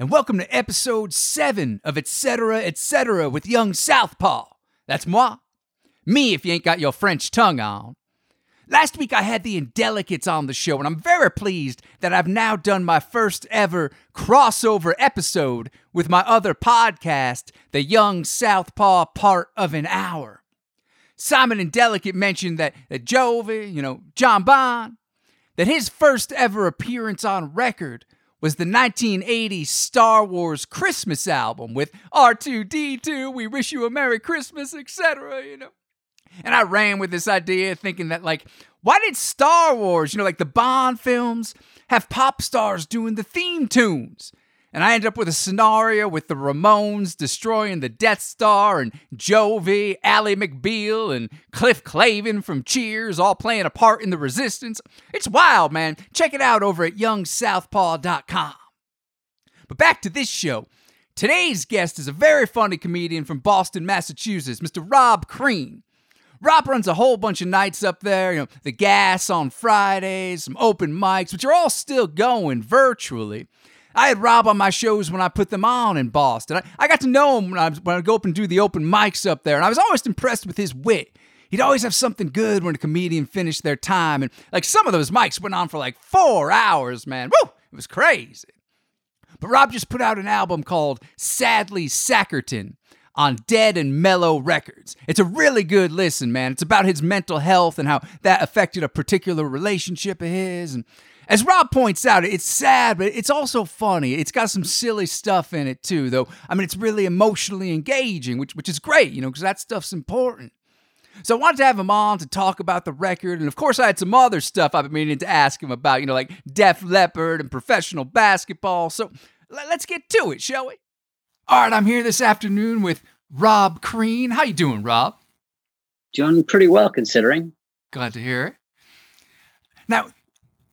and welcome to episode 7 of Etc. with Young Southpaw. That's moi. Me, if you ain't got your French tongue on. Last week I had the Indelicates on the show, and I'm very pleased that I've now done my first ever crossover episode with my other podcast, The Young Southpaw Part of an Hour. Simon Indelicate mentioned that Jovi, John Bond, that his first ever appearance on record was the 1980 Star Wars Christmas album with R2-D2, We Wish You a Merry Christmas, etc., And I ran with this idea thinking that, why did Star Wars, the Bond films, have pop stars doing the theme tunes? And I end up with a scenario with the Ramones destroying the Death Star and Jovi, Ally McBeal, and Cliff Clavin from Cheers all playing a part in the Resistance. It's wild, man. Check it out over at YoungSouthpaw.com. But back to this show. Today's guest is a very funny comedian from Boston, Massachusetts, Mr. Rob Crean. Rob runs a whole bunch of nights up there, the Gas on Fridays, some open mics, which are all still going virtually. I had Rob on my shows when I put them on in Boston. I got to know him when I go up and do the open mics up there, and I was always impressed with his wit. He'd always have something good when a comedian finished their time, and some of those mics went on for 4 hours, man. Woo! It was crazy. But Rob just put out an album called Sadly Sackerton on Dead and Mellow Records. It's a really good listen, man. It's about his mental health and how that affected a particular relationship of his, and as Rob points out, it's sad, but it's also funny. It's got some silly stuff in it, too, though. It's really emotionally engaging, which is great, because that stuff's important. So I wanted to have him on to talk about the record, and of course I had some other stuff I've been meaning to ask him about, like Def Leppard and professional basketball. So let's get to it, shall we? All right, I'm here this afternoon with Rob Crean. How you doing, Rob? Doing pretty well, considering. Glad to hear it. Now,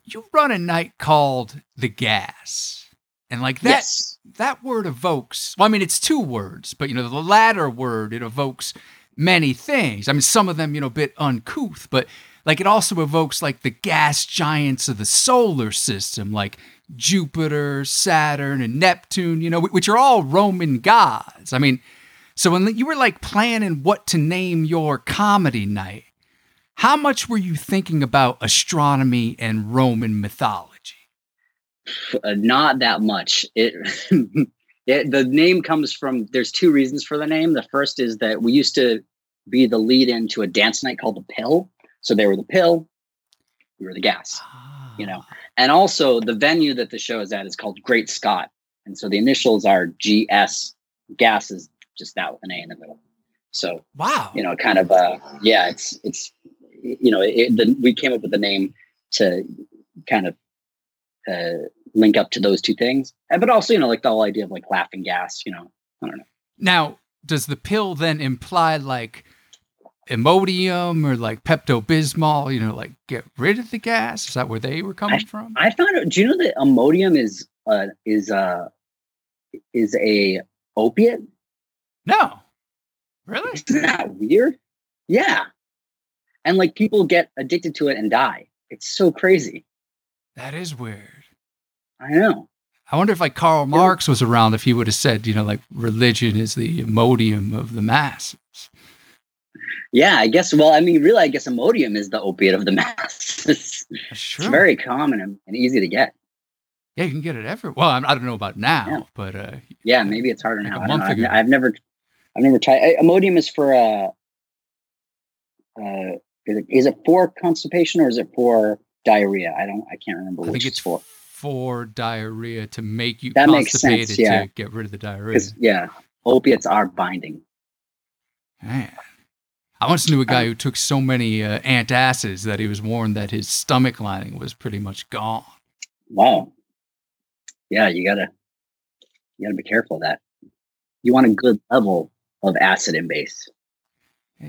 you run a night called The Gas, and that, yes. That word evokes, it's two words, but the latter word, it evokes many things. Some of them, a bit uncouth, but it also evokes the gas giants of the solar system, Jupiter, Saturn, and Neptune, which are all Roman gods. So when you were planning what to name your comedy night, how much were you thinking about astronomy and Roman mythology? Not that much. The name comes from, there's two reasons for the name. The first is that we used to be the lead in to a dance night called The Pill. So they were The Pill, we were The Gas, And also the venue that the show is at is called Great Scott. And so the initials are GS. Gas is just that with an A in the middle. So, wow, it's. We came up with the name to kind of link up to those two things. But also, the whole idea of laughing gas, I don't know. Now, does The Pill then imply Imodium or Pepto-Bismol, get rid of the gas? Is that where they were coming from? I found out, do you know that Imodium is a opiate? No. Really? Isn't that weird? Yeah. And people get addicted to it and die. It's so crazy. That is weird. I know. I wonder if Karl Marx was around, if he would have said, religion is the Imodium of the masses. Yeah, I guess. Well, really, I guess Imodium is the opiate of the masses. Sure. It's very common and easy to get. Yeah, you can get it everywhere. Well, I don't know about now, yeah. But yeah, maybe it's harder now. I've never tried. Imodium is for is it for constipation or is it for diarrhea? I can't remember. I think it's for diarrhea to make you that constipated, makes sense, yeah. To get rid of the diarrhea. Yeah, opiates are binding. Man. I once knew a guy who took so many antacids that he was warned that his stomach lining was pretty much gone. Wow. Yeah, you gotta be careful of that. You want a good level of acid and base.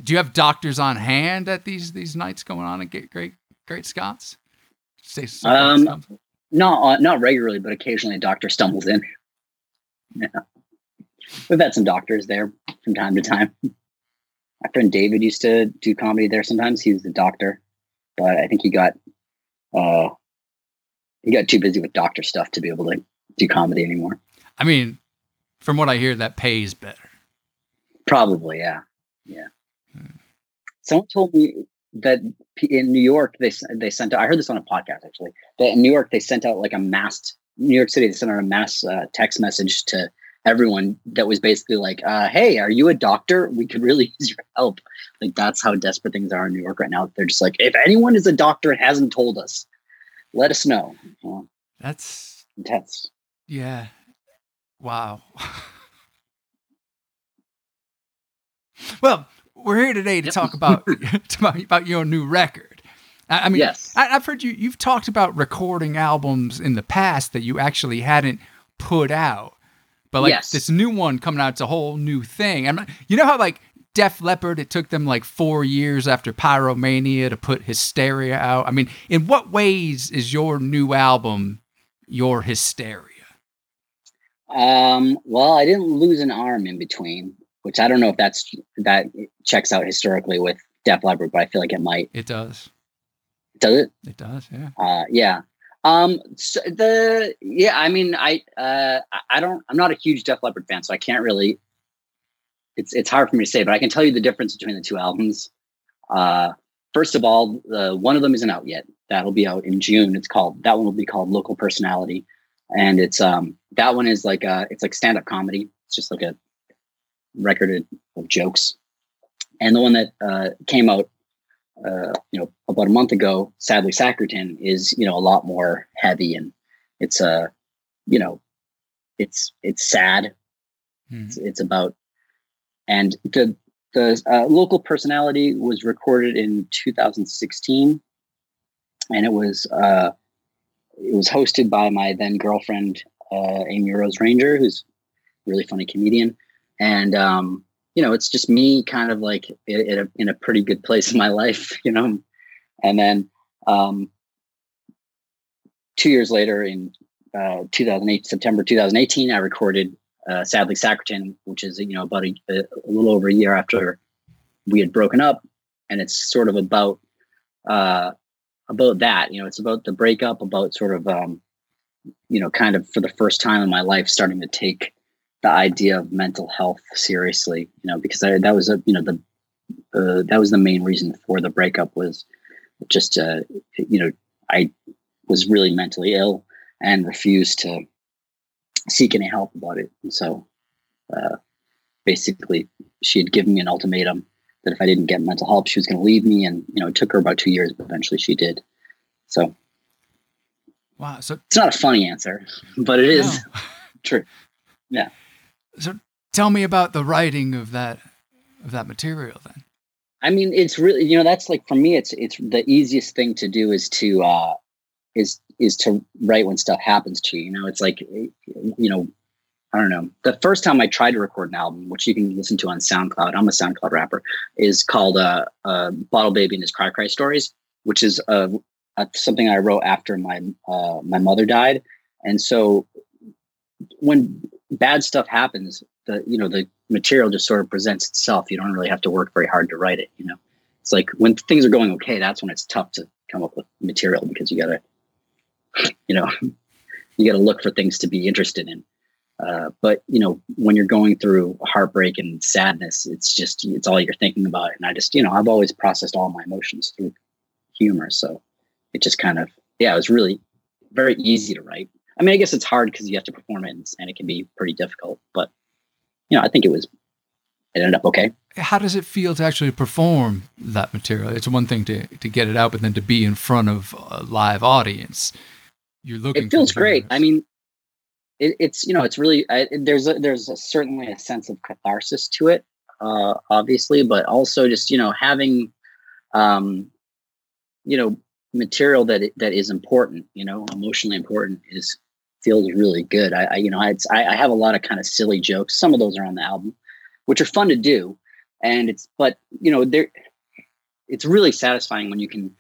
Do you have doctors on hand at these nights going on at Great Scots? Not regularly, but occasionally a doctor stumbles in. Yeah. We've had some doctors there from time to time. My friend David used to do comedy there sometimes. He was the doctor, but I think he got too busy with doctor stuff to be able to do comedy anymore. I mean, from what I hear, that pays better. Probably, yeah. Yeah. Hmm. Someone told me that in New York, they sent out, I heard this on a podcast actually, that in New York, they sent out like a mass, New York City, they sent out a mass text message to everyone that was basically like, hey, are you a doctor? We could really use your help. Like, that's how desperate things are in New York right now. They're just like, if anyone is a doctor and hasn't told us, let us know. Well, that's intense. Yeah. Wow. Well, we're here today to talk about your new record. I mean, yes. I've heard you've talked about recording albums in the past that you actually hadn't put out. But like This new one coming out, it's a whole new thing. I'm not, you know how like Def Leppard, it took them like 4 years after Pyromania to put Hysteria out. I mean, in what ways is your new album your Hysteria? Well, I didn't lose an arm in between, which I don't know if that checks out historically with Def Leppard, but I feel like it might. It does. Does it? It does. Yeah. Yeah. I'm not a huge Def Leppard fan, so I can't really, it's hard for me to say, but I can tell you the difference between the two albums. First of all, one of them isn't out yet. That'll be out in June. That one will be called Local Personality. And it's, that one is like, it's like stand-up comedy. It's just like a record of jokes. And the one that, came out, about a month ago, Sadly Sackerton, is, a lot more heavy, and it's, it's sad. Mm. It's about, and the Local Personality was recorded in 2016, and it was hosted by my then girlfriend, Amy Rose Ranger, who's a really funny comedian. And, it's just me kind of like in a pretty good place in my life, And then 2 years later in September 2018, I recorded Sadly Sackerton, which is, about a little over a year after we had broken up. And it's sort of about that, it's about the breakup, about sort of, kind of for the first time in my life, starting to take the idea of mental health seriously, because that was the main reason for the breakup, was just, I was really mentally ill and refused to seek any help about it. And so, basically she had given me an ultimatum that if I didn't get mental help, she was going to leave me. And, it took her about 2 years, but eventually she did. So. Wow. So it's not a funny answer, but it is true. Yeah. So tell me about the writing of that material then. I mean, it's really, that's like, for me, it's the easiest thing to do is to, is to write when stuff happens to you. It's like, I don't know. The first time I tried to record an album, which you can listen to on SoundCloud, I'm a SoundCloud rapper, is called Bottle Baby and His Cry Cry Stories, which is something I wrote after my mother died. And so when bad stuff happens, the material just sort of presents itself. You don't really have to work very hard to write it. It's like when things are going okay, that's when it's tough to come up with material, because you gotta, look for things to be interested in. But when you're going through heartbreak and sadness, it's all you're thinking about. And I just, I've always processed all my emotions through humor. So it just kind of, it was really very easy to write. I mean, I guess it's hard because you have to perform it, and it can be pretty difficult, but I think it ended up okay. How does it feel to actually perform that material? It's one thing to get it out, but then to be in front of a live audience, it feels great. I mean, it's really, there's certainly a sense of catharsis to it, obviously, but also just, having, material that is important, emotionally important, feels really good. I have a lot of kind of silly jokes. Some of those are on the album, which are fun to do. And it's really satisfying when you can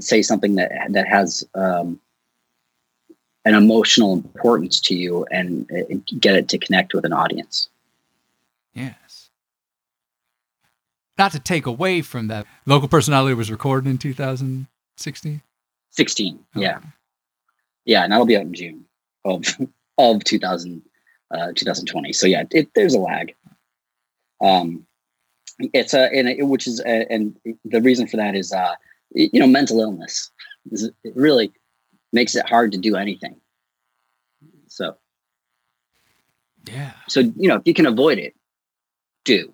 say something that has, an emotional importance to you and get it to connect with an audience. Yes. Not to take away from that, Local Personality was recorded in 2000. 16, yeah. Okay. Yeah, and that'll be out in June of 2000 2020. So yeah, there's a lag. It's a, and it, which is, a, and the reason for that is, you know, mental illness. It really makes it hard to do anything. So, yeah. So, you know, if you can avoid it, do.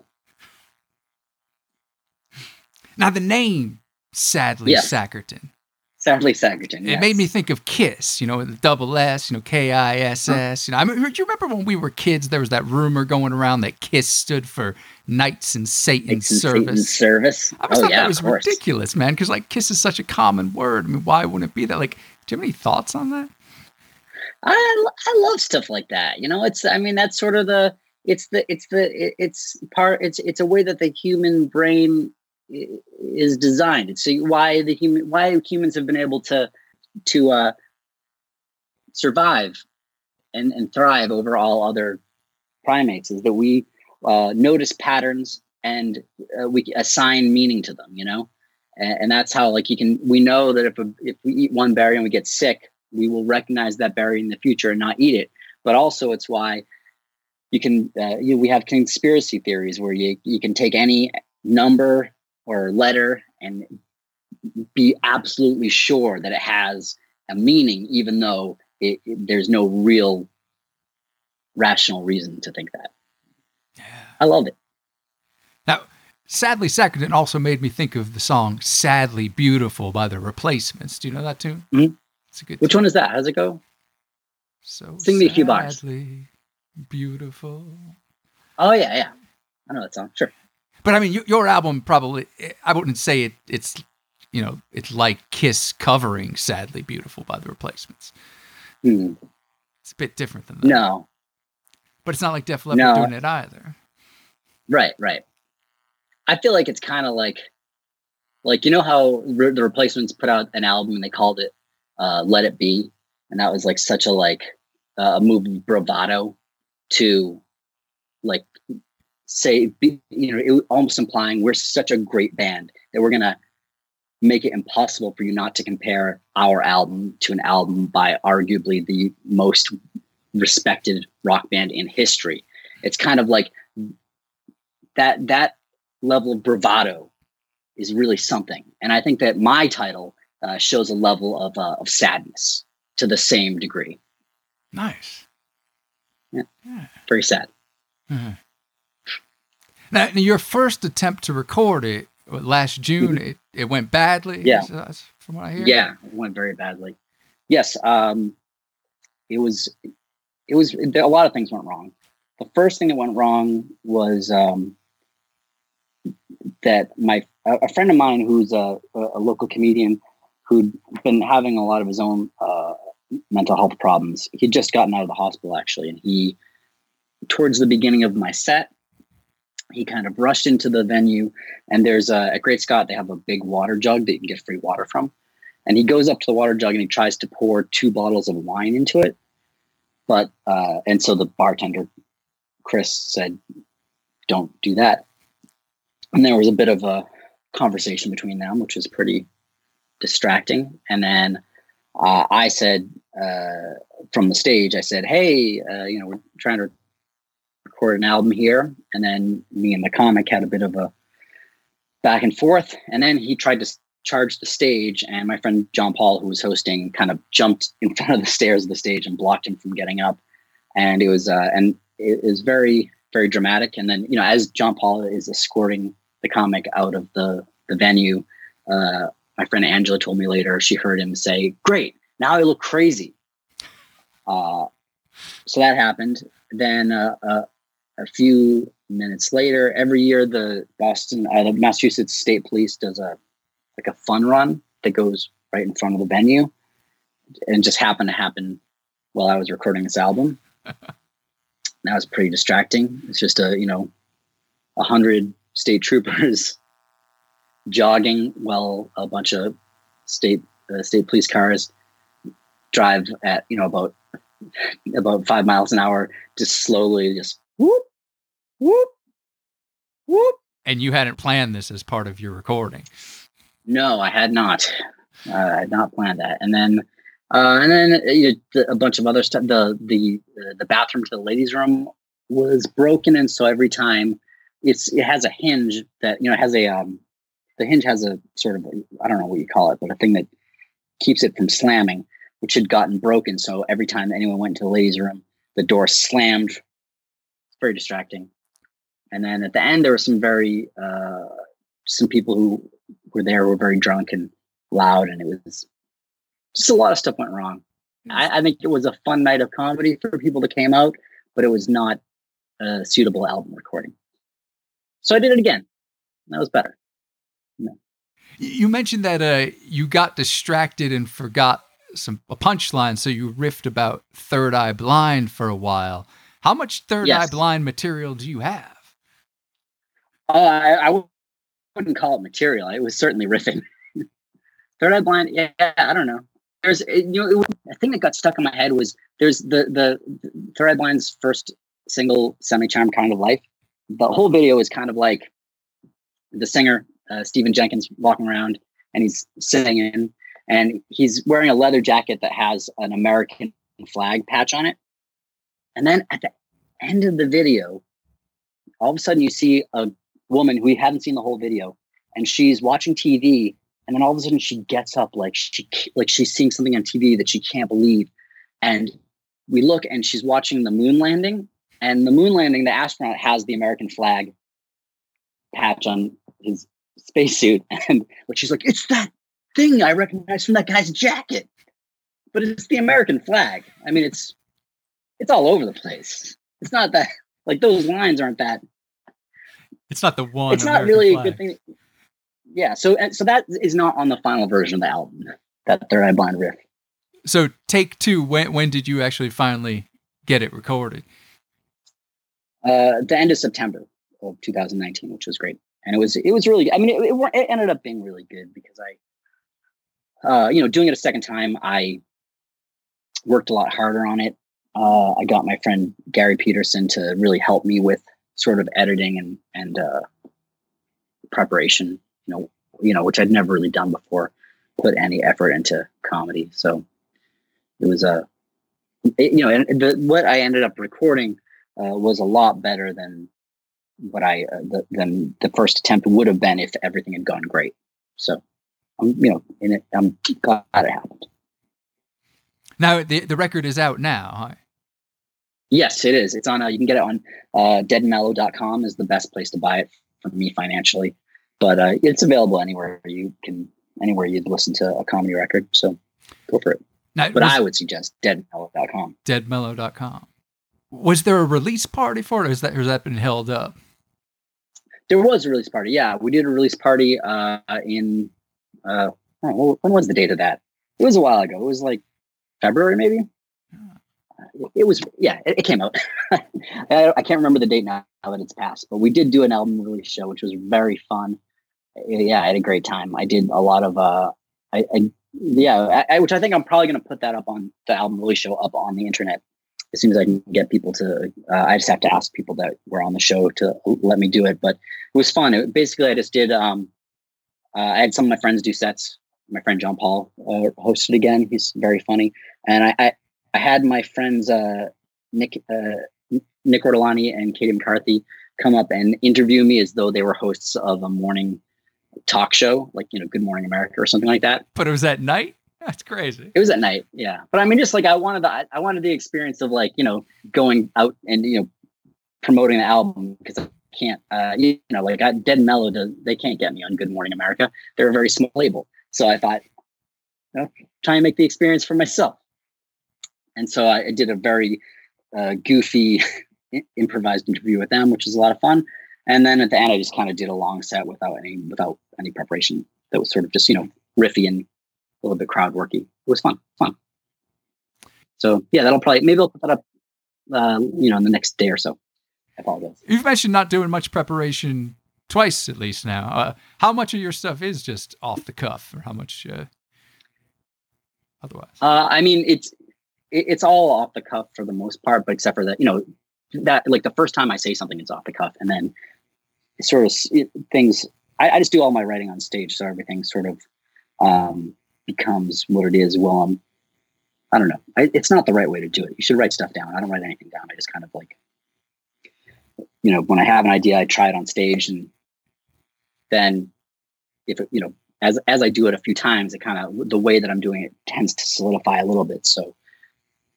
Now the name, Sadly Sackerton. Sadly Sackerton. Yes. It made me think of Kiss, you know, the double S, you know, Kiss. Huh. You know, I mean, do you remember when we were kids? There was that rumor going around that Kiss stood for Knights in Satan's Service. Satan's Service. I always thought that was ridiculous, man. Because like Kiss is such a common word. I mean, why wouldn't it be that? Like, do you have any thoughts on that? I love stuff like that. You know, it's, I mean, that's sort of the, it's a way that the human brain is designed. It's why humans have been able to survive and thrive over all other primates is that we notice patterns and we assign meaning to them, you know? And that's how, like, we know that if we eat one berry and we get sick, we will recognize that berry in the future and not eat it. But also it's why you can, we have conspiracy theories where you can take any number or letter and be absolutely sure that it has a meaning, even though there's no real rational reason to think that. Yeah. I love it. Now, Sadly Sackerton also made me think of the song Sadly Beautiful by The Replacements. Do you know that tune? Mm-hmm. It's a good Which tune. One is that? How does it go? So sing me a few bars. Sadly Beautiful. Oh, yeah. I know that song. Sure. But I mean, your album probably, I wouldn't say it's, you know, it's like Kiss covering Sadly Beautiful by The Replacements. Mm. It's a bit different than that. No. But it's not like Def Leppard doing it either. Right. I feel like it's kind of like, you know how The Replacements put out an album and they called it Let It Be. And that was like such a, like a move of bravado to like say, you know, it almost implying we're such a great band that we're going to make it impossible for you not to compare our album to an album by arguably the most respected rock band in history. It's kind of like that level of bravado is really something. And I think that my title shows a level of sadness to the same degree. Nice. Yeah. Very sad. Mm-hmm. Now, your first attempt to record it last June, it went badly. Yeah. From what I hear. Yeah. It went very badly. Yes. It was a lot of things went wrong. The first thing that went wrong was, that a friend of mine who's a local comedian who'd been having a lot of his own mental health problems. He'd just gotten out of the hospital, actually, and he, towards the beginning of my set, he kind of rushed into the venue, and there's at Great Scott, they have a big water jug that you can get free water from, and he goes up to the water jug and he tries to pour 2 bottles of wine into it, but and so the bartender, Chris, said, "Don't do that." And there was a bit of a conversation between them, which was pretty distracting. And then I said from the stage, I said, "Hey, you know, we're trying to record an album here." And then me and the comic had a bit of a back and forth. And then he tried to charge the stage, and my friend John Paul, who was hosting, kind of jumped in front of the stairs of the stage and blocked him from getting up. And it was very, very dramatic. And then, you know, as John Paul is escorting the comic out of the venue, my friend Angela told me later she heard him say, "Great, now I look crazy." So that happened. Then a few minutes later, every year the Massachusetts State Police does a fun run that goes right in front of the venue, and it just happened to happen while I was recording this album. That was pretty distracting. It's just 100 state troopers jogging while a bunch of state police cars drive at about 5 miles an hour, just slowly, just whoop, whoop, whoop. And you hadn't planned this as part of your recording? No, I had not. I had not planned that. And then And then a bunch of other stuff. The bathroom to the ladies' room was broken, and so every time it has a hinge that it has a the hinge has a sort of I don't know what you call it, but a thing that keeps it from slamming, which had gotten broken. So every time anyone went to the ladies' room, the door slammed. It's very distracting. And then at the end, there were some people who were there who were very drunk and loud, and it was just a lot of stuff went wrong. I think it was a fun night of comedy for people that came out, but it was not a suitable album recording. So I did it again. That was better. Yeah. You mentioned that you got distracted and forgot a punchline, so you riffed about Third Eye Blind for a while. How much Third Eye Blind material do you have? I wouldn't call it material. It was certainly riffing. Third Eye Blind, yeah, I don't know. There's, a thing that got stuck in my head was there's the Third Eye Blind's first single, Semi-Charmed Kind of Life. The whole video is kind of like the singer, Stephen Jenkins, walking around and he's singing and he's wearing a leather jacket that has an American flag patch on it. And then at the end of the video, all of a sudden you see a woman who we hadn't seen the whole video, and she's watching TV. And then all of a sudden she gets up like she's seeing something on TV that she can't believe. And we look and she's watching the moon landing. And the moon landing, the astronaut has the American flag patch on his spacesuit. And but she's like, it's that thing I recognize from that guy's jacket. But it's the American flag. I mean, it's all over the place. It's not that, like, those lines aren't that. It's not the one. It's not American really flag. A good thing. Yeah, so that is not on the final version of the album, that Third Eye Blind riff. So take two, when did you actually finally get it recorded? The end of September of 2019, which was great. And it was really, I mean, it ended up being really good because I, doing it a second time, I worked a lot harder on it. I got my friend Gary Peterson to really help me with sort of editing and preparation. Which I'd never really done before, put any effort into comedy. So it was what I ended up recording was a lot better than what than the first attempt would have been if everything had gone great. So I'm glad it happened. Now the record is out now, huh? Yes, it is. It's on. You can get it on deadmellow.com is the best place to buy it from me financially. But it's available anywhere you'd listen to a comedy record. So go for it. Now, I would suggest deadmellow.com. Deadmellow.com. Was there a release party for it? Or has that been held up? There was a release party. Yeah, we did a release party when was the date of that? It was a while ago. It was like February, maybe. It was, yeah, it came out. I can't remember the date now that it's passed, but we did do an album release show, which was very fun. Yeah, I had a great time. I did a lot of, which I think I'm probably going to put that up on the album release show up on the internet as soon as I can get people to, I just have to ask people that were on the show to let me do it, but it was fun. Basically, I just did, I had some of my friends do sets. My friend John Paul hosted again. He's very funny. And I had my friends Nick Ortolani and Katie McCarthy come up and interview me as though they were hosts of a morning talk show, like Good Morning America or something like that. But it was at night. That's crazy. It was at night, yeah. But I mean, just like I wanted the experience of going out and promoting the album because I can't Dead and Mellow, they can't get me on Good Morning America. They're a very small label, so I thought, try and make the experience for myself. And so I did a very goofy improvised interview with them, which was a lot of fun. And then at the end, I just kind of did a long set without any preparation. That was sort of just, riffy and a little bit crowd worky. It was fun. So yeah, maybe I'll put that up, in the next day or so. I apologize. You've mentioned not doing much preparation twice, at least now. How much of your stuff is just off the cuff, or how much otherwise? It's all off the cuff for the most part, but except for that, the first time I say something, it's off the cuff. And then things, I just do all my writing on stage. So everything sort of becomes what it is while I'm I don't know. It's not the right way to do it. You should write stuff down. I don't write anything down. I just kind of like, you know, when I have an idea, I try it on stage, and then if it, you know, as I do it a few times, it kind of, the way that I'm doing it tends to solidify a little bit. So,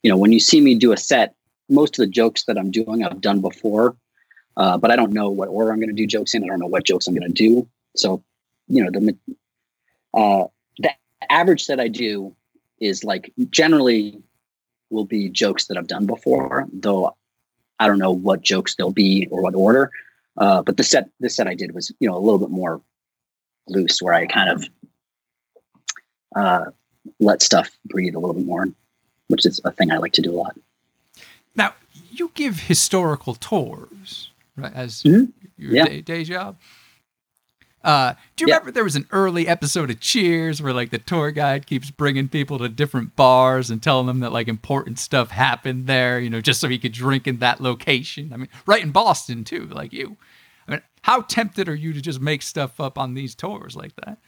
you know, when you see me do a set, most of the jokes that I'm doing, I've done before, but I don't know what order I'm going to do jokes in. I don't know what jokes I'm going to do. So, you know, the average that I do is like generally will be jokes that I've done before, though I don't know what jokes they'll be or what order. But the set I did was, you know, a little bit more loose, where I kind of let stuff breathe a little bit more, which is a thing I like to do a lot. Now, you give historical tours, right, as your day job. Do you remember there was an early episode of Cheers where like the tour guide keeps bringing people to different bars and telling them that like important stuff happened there, you know, just so he could drink in that location? I mean, right in Boston too, like you. I mean, how tempted are you to just make stuff up on these tours like that?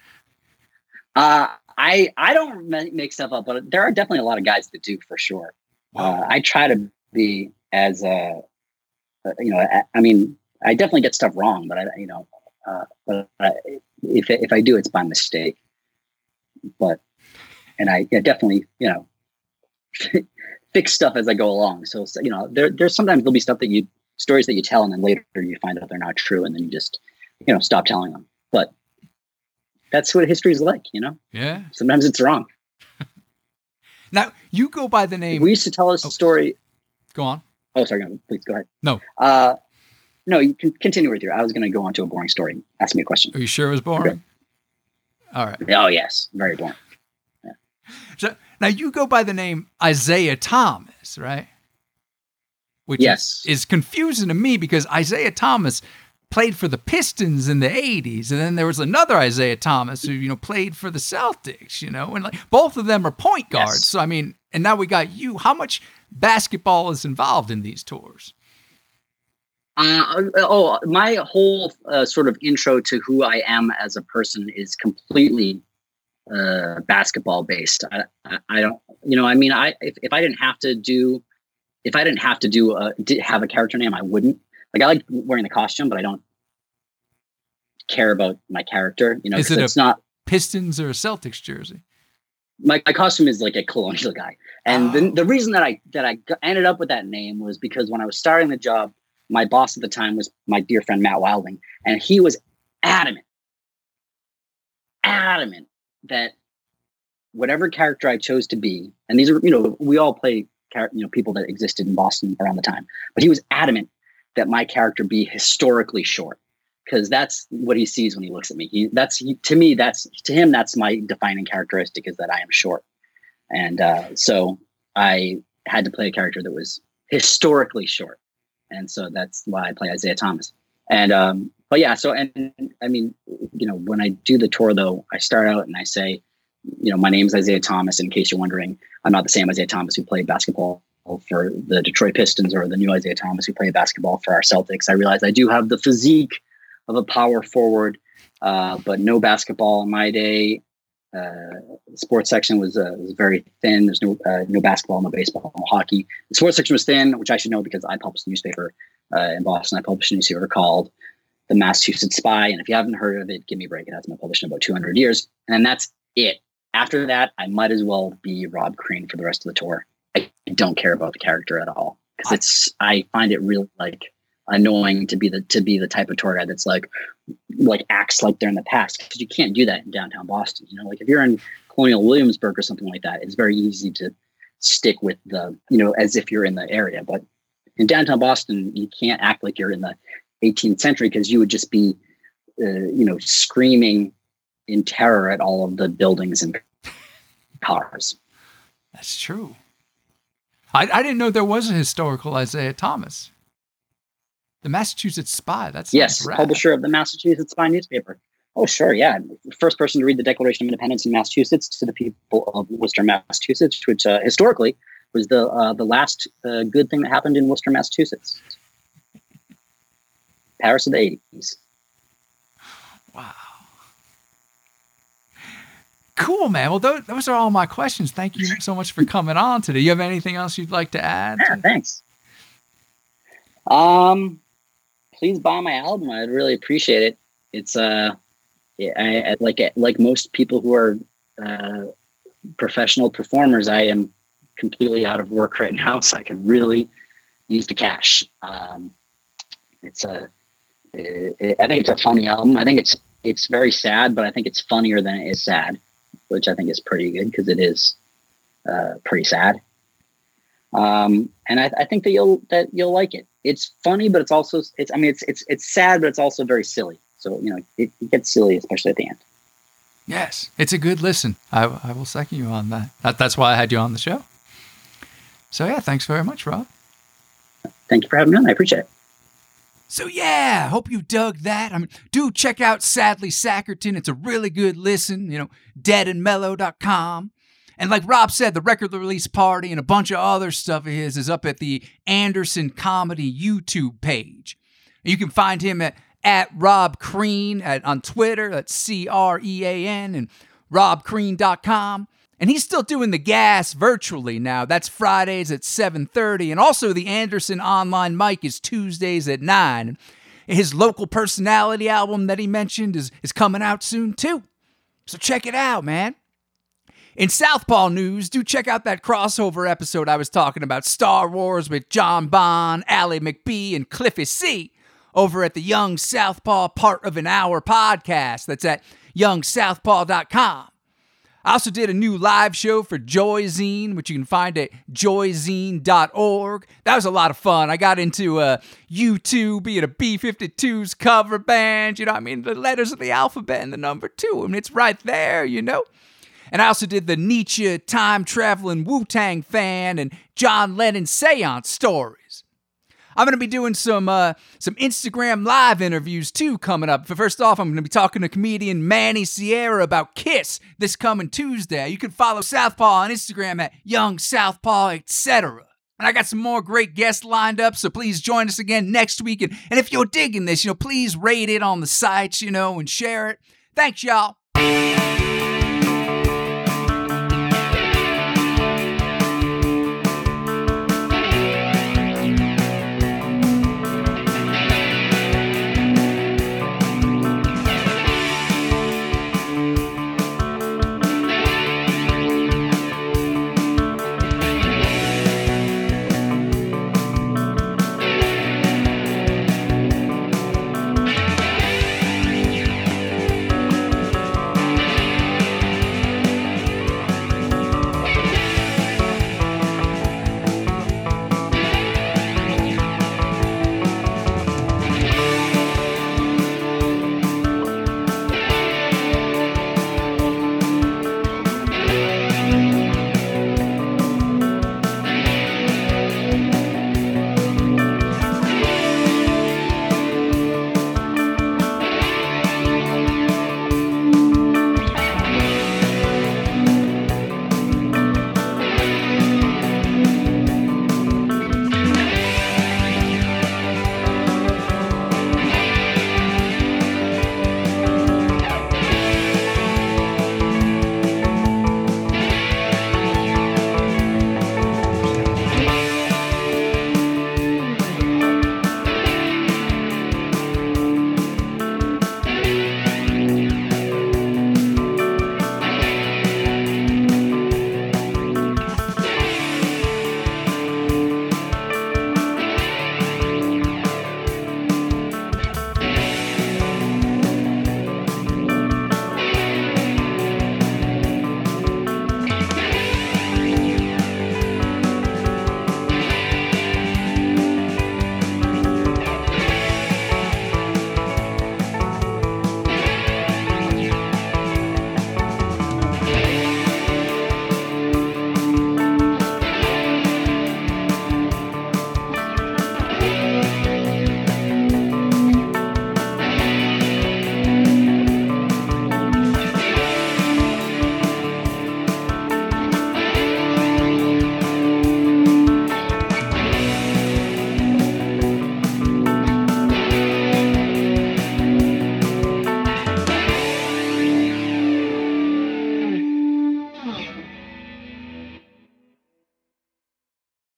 I don't make stuff up, but there are definitely a lot of guys that do, for sure. Wow. I try to be as, you know, I mean, I definitely get stuff wrong, but I, you know, but if I do, it's by mistake. But, and I definitely, you know, fix stuff as I go along. So, you know, there's sometimes there'll be stuff that stories that you tell, and then later you find out they're not true, and then you just, you know, stop telling them. But that's what history is like, you know? Yeah. Sometimes it's wrong. Now, you go by the name... We used to tell us a story... Go on. Oh, sorry. Please go ahead. No. No, you can continue with your... I was going to go on to a boring story. Ask me a question. Are you sure it was boring? Okay. All right. Oh, yes. Very boring. Yeah. So, now, you go by the name Isaiah Thomas, right? Which is confusing to me, because Isaiah Thomas... played for the Pistons in the 80s, and then there was another Isaiah Thomas who, you know, played for the Celtics, you know, and like both of them are point guards. Yes. So I mean, and now we got you. How much basketball is involved in these tours? My whole sort of intro to who I am as a person is completely basketball based. I don't, you know, I mean, if I didn't have to do, have a character name, I wouldn't. Like, I like wearing the costume, but I don't care about my character. You know, is it it's not Pistons or a Celtics jersey? My costume is like a colonial guy, and the reason that I ended up with that name was because when I was starting the job, my boss at the time was my dear friend Matt Wilding, and he was adamant that whatever character I chose to be, and these are, you know, we all play, you know, people that existed in Boston around the time, but he was adamant that my character be historically short, because that's what he sees when he looks at me. That's my defining characteristic, is that I am short. And so I had to play a character that was historically short. And so that's why I play Isaiah Thomas. And, but yeah, so, and I mean, you know, when I do the tour though, I start out and I say, you know, my name is Isaiah Thomas. In case you're wondering, I'm not the same Isaiah Thomas who played basketball for the Detroit Pistons, or the new Isaiah Thomas who played basketball for our Celtics. I realized I do have the physique of a power forward, but no basketball in my day. Sports section was very thin. There's no basketball, no baseball, no hockey. The sports section was thin, which I should know because I published a newspaper in Boston. I published a newspaper called The Massachusetts Spy. And if you haven't heard of it, give me a break. It hasn't been published in about 200 years. And that's it. After that, I might as well be Rob Crean for the rest of the tour. I don't care about the character at all, because I find it really like annoying to be the type of tour guide that's like acts like they're in the past, because you can't do that in downtown Boston. You know, like if you're in Colonial Williamsburg or something like that, it's very easy to stick with the, you know, as if you're in the area. But in downtown Boston, you can't act like you're in the 18th century, because you would just be, you know, screaming in terror at all of the buildings and cars. That's true. I didn't know there was a historical Isaiah Thomas. The Massachusetts Spy. That's publisher of the Massachusetts Spy newspaper. Oh, sure, yeah. First person to read the Declaration of Independence in Massachusetts to the people of Worcester, Massachusetts, which historically was the last good thing that happened in Worcester, Massachusetts. Paris of the 80s. Wow. Cool, man. Well, those are all my questions. Thank you so much for coming on today. You have anything else you'd like to add? Yeah, thanks. Please buy my album. I'd really appreciate it. It's I like most people who are professional performers, I am completely out of work right now, so I can really use the cash. I think it's a funny album. I think it's very sad, but I think it's funnier than it is sad, which I think is pretty good because it is pretty sad. And I think that you'll like it. It's funny, but it's also it's sad, but it's also very silly. So it gets silly, especially at the end. Yes, it's a good listen. I will second you on that. That's why I had you on the show. So yeah, thanks very much, Rob. Thank you for having me on. I appreciate it. So yeah, hope you dug that. I mean, do check out Sadly Sackerton. It's a really good listen, deadandmellow.com. And like Rob said, the record release party and a bunch of other stuff of his is up at the Anderson Comedy YouTube page. You can find him at Rob Crean on Twitter. That's CREAN and robcrean.com. And he's still doing the gas virtually now. That's Fridays at 7:30. And also the Anderson online mic is Tuesdays at 9. His local personality album that he mentioned is coming out soon too. So check it out, man. In Southpaw news, do check out that crossover episode I was talking about. Star Wars with John Bond, Ally McBee, and Cliffy C. over at the Young Southpaw Part of an Hour podcast. That's at youngsouthpaw.com. I also did a new live show for Joyzine, which you can find at joyzine.org. That was a lot of fun. I got into U2 being a B-52's cover band. The letters of the alphabet and the number 2. It's right there, And I also did the Nietzsche time-traveling Wu-Tang fan and John Lennon seance stories. I'm going to be doing some Instagram live interviews, too, coming up. First off, I'm going to be talking to comedian Manny Sierra about Kiss this coming Tuesday. You can follow Southpaw on Instagram at YoungSouthpaw, etc. And I got some more great guests lined up, so please join us again next week. And if you're digging this, please rate it on the site, and share it. Thanks, y'all.